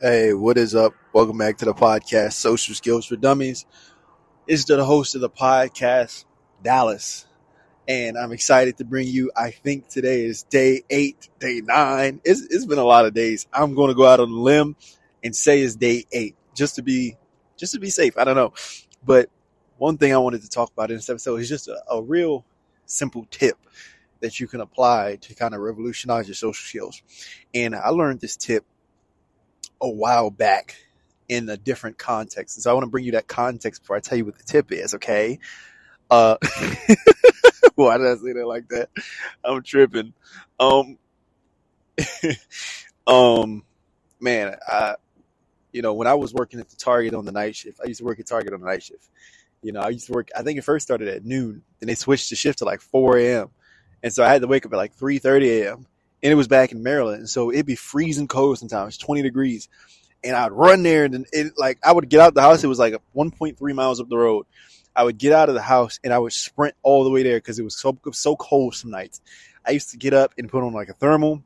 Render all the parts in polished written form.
Hey, what is up? Welcome back to the podcast, Social Skills for Dummies. It's the host of the podcast, Dallas, and I'm excited to bring you, I think today is day 8, day 9. It's been a lot of days. I'm going to go out on a limb and say it's day 8, just to be safe. I don't know. But one thing I wanted to talk about in this episode is just a real simple tip that you can apply to kind of revolutionize your social skills. And I learned this tip a while back in a different context. And so I want to bring you that context before I tell you what the tip is, okay? Why did I say that like that? I'm tripping. Man, when I was working at the Target on the night shift, I used to work at Target on the night shift. I used to work, I think it first started at noon, and they switched the shift to like 4 a.m. And so I had to wake up at like 3:30 a.m. And it was back in Maryland. And so it'd be freezing cold sometimes, 20 degrees. And I'd run there and I would get out the house. It was like 1.3 miles up the road. I would get out of the house and I would sprint all the way there because it was so cold some nights. I used to get up and put on like a thermal,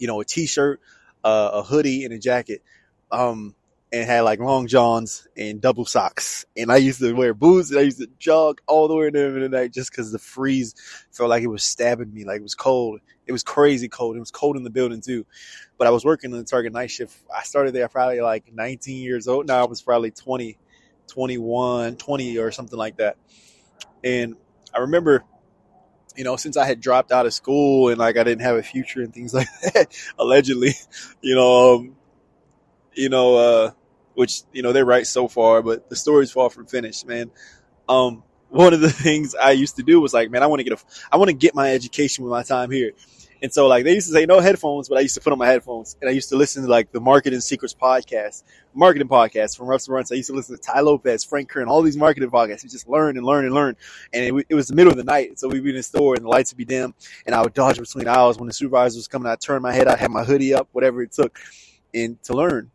a t-shirt, a hoodie and a jacket, and had like long johns and double socks. And I used to wear boots and I used to jog all the way in the middle of the night just because the freeze felt like it was stabbing me. Like it was cold. It was crazy cold. It was cold in the building too. But I was working in the Target night shift. I started there probably like 19 years old. Now I was probably 20, 21, 20 or something like that. And I remember, since I had dropped out of school and like I didn't have a future and things like that, allegedly, which, they're right so far, but the story's far from finished, man. One of the things I used to do was like, man, I want to get my education with my time here. And so like, they used to say no headphones, but I used to put on my headphones and I used to listen to like the Marketing Secrets podcast, marketing podcasts from Russell Brunson. I used to listen to Ty Lopez, Frank Kern, all these marketing podcasts. We just learn and learn and learn. And it was the middle of the night. So we'd be in the store and the lights would be dim and I would dodge between aisles. When the supervisor was coming, I'd turn my head. I had my hoodie up, whatever it took and to learn.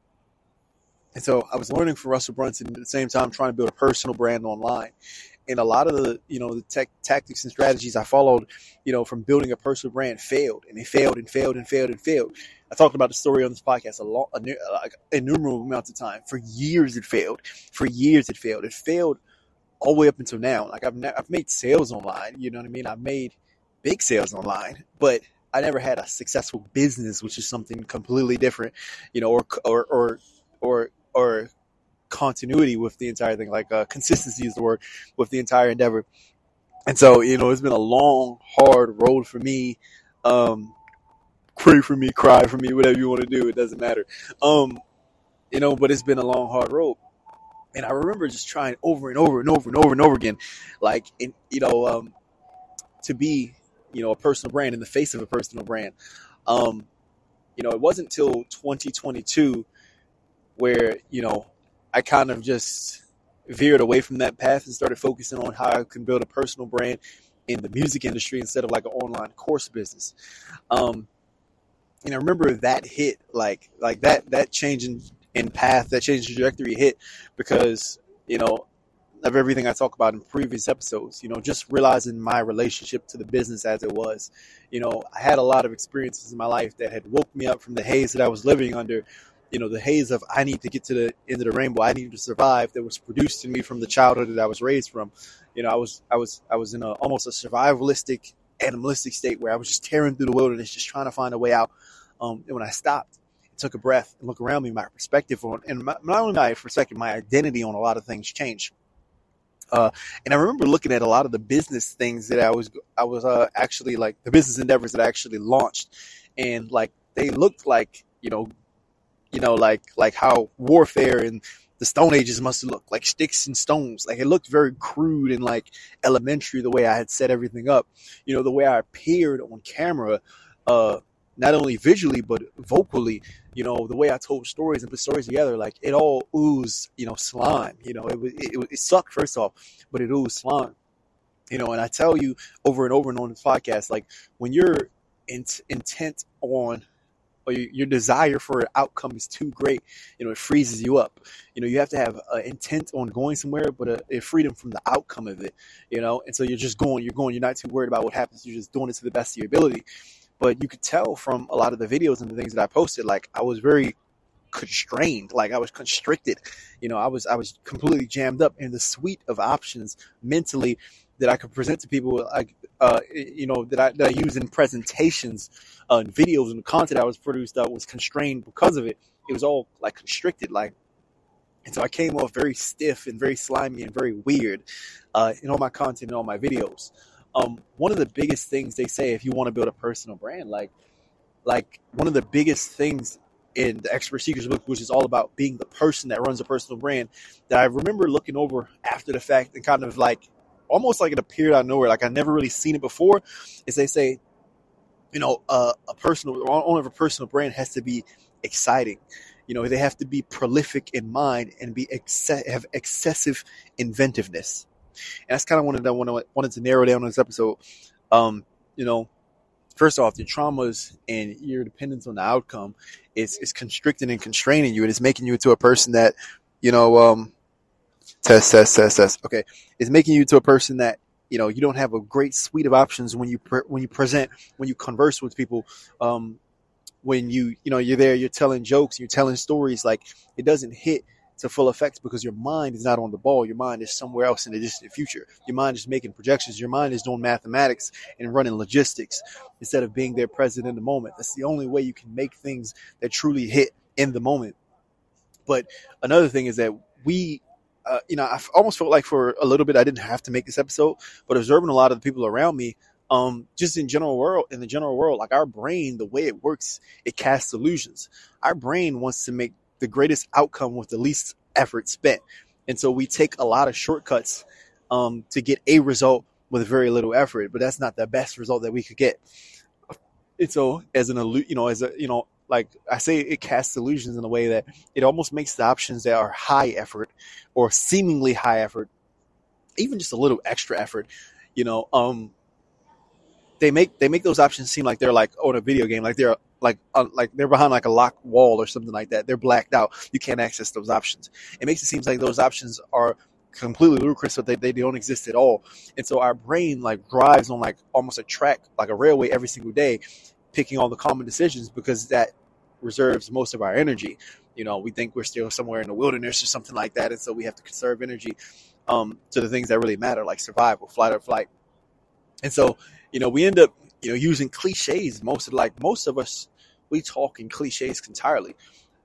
And so I was learning from Russell Brunson at the same time trying to build a personal brand online. And a lot of the, the tactics and strategies I followed, from building a personal brand failed. And they failed and failed and failed and failed. I talked about the story on this podcast innumerable amounts of time. For years it failed. It failed all the way up until now. Like I've made sales online. You know what I mean? I've made big sales online. But I never had a successful business, which is something completely different, or continuity with the entire thing, like consistency is the word with the entire endeavor. And so, it's been a long, hard road for me. Pray for me, cry for me, whatever you want to do. It doesn't matter. But it's been a long, hard road. And I remember just trying over and over and over and over and over again, like, to be, a personal brand in the face of a personal brand. It wasn't till 2022 where, I kind of just veered away from that path and started focusing on how I can build a personal brand in the music industry instead of like an online course business. And I remember that hit like that change in path, that change in trajectory hit because, of everything I talk about in previous episodes, just realizing my relationship to the business as it was. I had a lot of experiences in my life that had woke me up from the haze that I was living under, the haze of I need to get to the end of the rainbow. I need to survive. That was produced in me from the childhood that I was raised from. I was in almost a survivalistic, animalistic state where I was just tearing through the wilderness, just trying to find a way out. And when I stopped, took a breath and looked around me, my perspective on, not only my perspective, my identity on a lot of things changed. And I remember looking at a lot of the business things that I was actually like the business endeavors that I actually launched, and like they looked like, like how warfare and the Stone Ages must look, like sticks and stones. Like it looked very crude and like elementary the way I had set everything up. The way I appeared on camera, not only visually but vocally. The way I told stories and put stories together, like it all oozed, slime. It sucked first off, but it oozed slime. And I tell you over and over and on this podcast, like when you're intent on, or your desire for an outcome is too great, it freezes you up. You have to have an intent on going somewhere, but a freedom from the outcome of it, And so you're just going, you're not too worried about what happens. You're just doing it to the best of your ability. But you could tell from a lot of the videos and the things that I posted, like I was very constrained, like I was constricted. You know, I was completely jammed up in the suite of options mentally that I could present to people, that I use in presentations, and videos, and the content I was produced that was constrained because of it. It was all like constricted, like, and so I came off very stiff and very slimy and very weird in all my content and all my videos. One of the biggest things they say, if you want to build a personal brand, like one of the biggest things in the Expert Secrets book, which is all about being the person that runs a personal brand, that I remember looking over after the fact and kind of like, almost like it appeared out of nowhere, like I never really seen it before, is they say, you know, owner of a personal brand has to be exciting. You know, they have to be prolific in mind and be have excessive inventiveness. And that's kind of wanted to narrow down on this episode. You know, first off, the traumas and your dependence on the outcome is constricting and constraining you, and it's making you into a person that, you know, Okay, it's making you to a person that, you know, you don't have a great suite of options when you converse with people. When you're there, you're telling jokes, you're telling stories, like it doesn't hit to full effects because your mind is not on the ball. Your mind is somewhere else in the distant future. Your mind is making projections. Your mind is doing mathematics and running logistics instead of being there present in the moment. That's the only way you can make things that truly hit in the moment. But another thing is that I almost felt like for a little bit I didn't have to make this episode, but observing a lot of the people around me, just in the general world, like our brain, the way it works, it casts illusions. Our brain wants to make the greatest outcome with the least effort spent. And so we take a lot of shortcuts to get a result with very little effort, but that's not the best result that we could get. And so like I say, it casts illusions in a way that it almost makes the options that are high effort or seemingly high effort, even just a little extra effort, you know, they make those options seem like they're like on a video game, like they're like they're behind like a locked wall or something like that. They're blacked out. You can't access those options. It makes it seem like those options are completely ludicrous, but they don't exist at all. And so our brain like drives on like almost a track, like a railway every single day, picking all the common decisions because that reserves most of our energy. You know, we think we're still somewhere in the wilderness or something like that. And so we have to conserve energy to the things that really matter, like survival, flight or flight. And so, you know, we end up, you know, using cliches. Most of us, we talk in cliches entirely.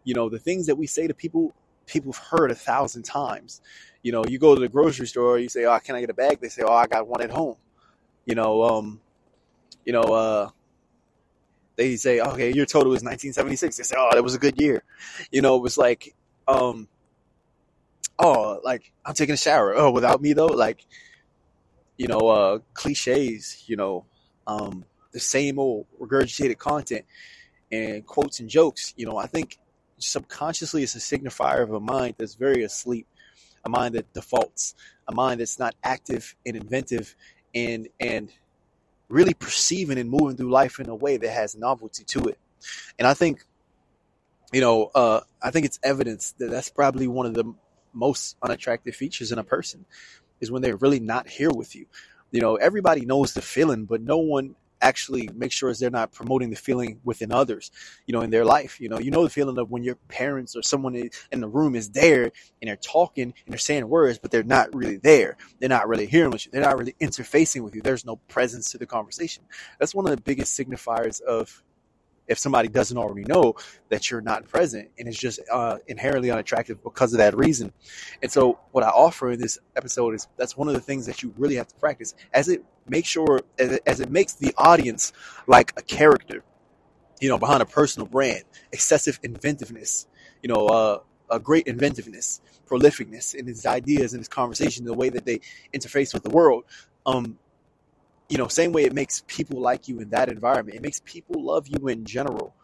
You know, the things that we say to people have heard 1,000 times. You know, you go to the grocery store, you say, "Oh, can I get a bag?" They say, "Oh, I got one at home." They say, "Okay, your total is 1976. They say, "Oh, that was a good year." You know, it was like, "I'm taking a shower. Oh, without me though." Like, you know, cliches, you know, the same old regurgitated content and quotes and jokes. You know, I think subconsciously it's a signifier of a mind that's very asleep, a mind that defaults, a mind that's not active and inventive and really perceiving and moving through life in a way that has novelty to it. And I think, you know, I think it's evidence that that's probably one of the most unattractive features in a person is when they're really not here with you. You know, everybody knows the feeling, but no one actually makes sure they're not promoting the feeling within others, you know, in their life. You know, the feeling of when your parents or someone in the room is there and they're talking and they're saying words, but they're not really there. They're not really hearing with you. They're not really interfacing with you. There's no presence to the conversation. That's one of the biggest signifiers of if somebody doesn't already know that you're not present, and it's just inherently unattractive because of that reason. And so what I offer in this episode is that's one of the things that you really have to practice as it makes the audience like a character, you know, behind a personal brand. Excessive inventiveness, you know, a great inventiveness, prolificness in his ideas and his conversation, the way that they interface with the world. You know, same way it makes people like you in that environment. It makes people love you in general.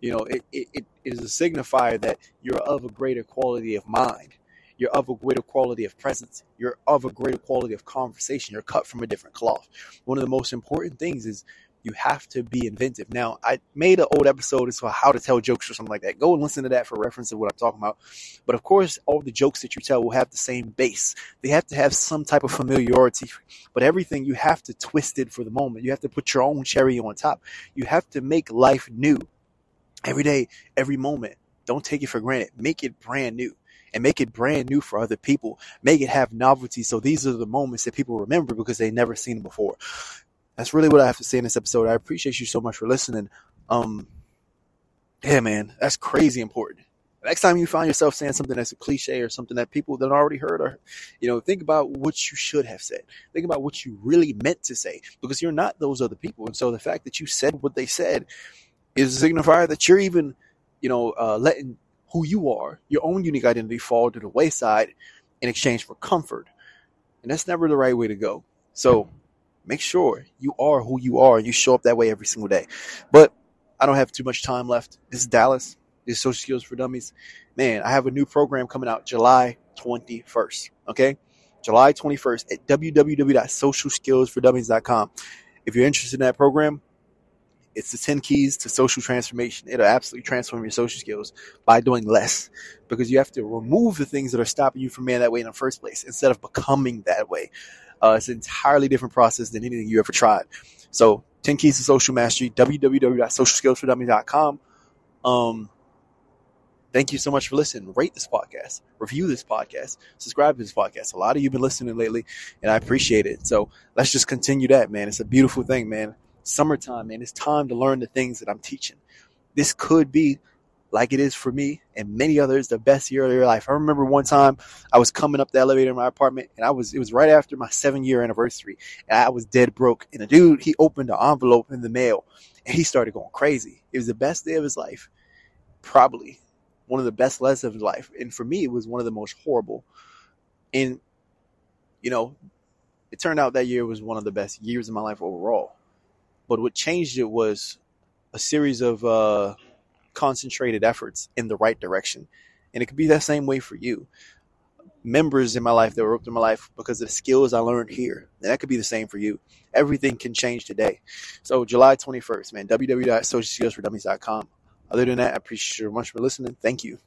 You know, it is a signifier that you're of a greater quality of mind. You're of a greater quality of presence. You're of a greater quality of conversation. You're cut from a different cloth. One of the most important things is you have to be inventive. Now, I made an old episode as to how to tell jokes or something like that. Go and listen to that for reference of what I'm talking about. But of course, all the jokes that you tell will have the same base. They have to have some type of familiarity. But everything, you have to twist it for the moment. You have to put your own cherry on top. You have to make life new every day, every moment, Don't take it for granted. Make it brand new, and make it brand new for other people. Make it have novelty. So these are the moments that people remember because they never seen them before. That's really what I have to say in this episode. I appreciate you so much for listening. Yeah, man, that's crazy important. Next time you find yourself saying something that's a cliche or something that people that already heard, or, you know, think about what you should have said. Think about what you really meant to say, because you're not those other people. And so the fact that you said what they said is a signifier that you're even, you know, letting who you are, your own unique identity, fall to the wayside in exchange for comfort. And that's never the right way to go. So make sure you are who you are and you show up that way every single day. But I don't have too much time left. This is Dallas. This is Social Skills for Dummies. Man, I have a new program coming out July 21st. Okay? July 21st at www.socialskillsfordummies.com. If you're interested in that program, it's the 10 keys to social transformation. It'll absolutely transform your social skills by doing less, because you have to remove the things that are stopping you from being that way in the first place instead of becoming that way. It's an entirely different process than anything you ever tried. So 10 keys to social mastery, www.socialskillsfordummies.com. Thank you so much for listening. Rate this podcast, review this podcast, subscribe to this podcast. A lot of you have been listening lately, and I appreciate it. So let's just continue that, man. It's a beautiful thing, man. Summertime, man. It's time to learn the things that I'm teaching. This could be, like it is for me and many others, the best year of your life. I remember one time I was coming up the elevator in my apartment, and it was right after my 7-year anniversary, and I was dead broke. And a dude, he opened an envelope in the mail, and he started going crazy. It was the best day of his life, probably. One of the best lessons of his life. And for me, it was one of the most horrible. And, you know, it turned out that year was one of the best years of my life overall. But what changed it was a series of concentrated efforts in the right direction. And it could be that same way for you. Members in my life that were up in my life because of the skills I learned here. And that could be the same for you. Everything can change today. So July 21st, man, www.socialskillsfordummies.com. Other than that, I appreciate you very much for listening. Thank you.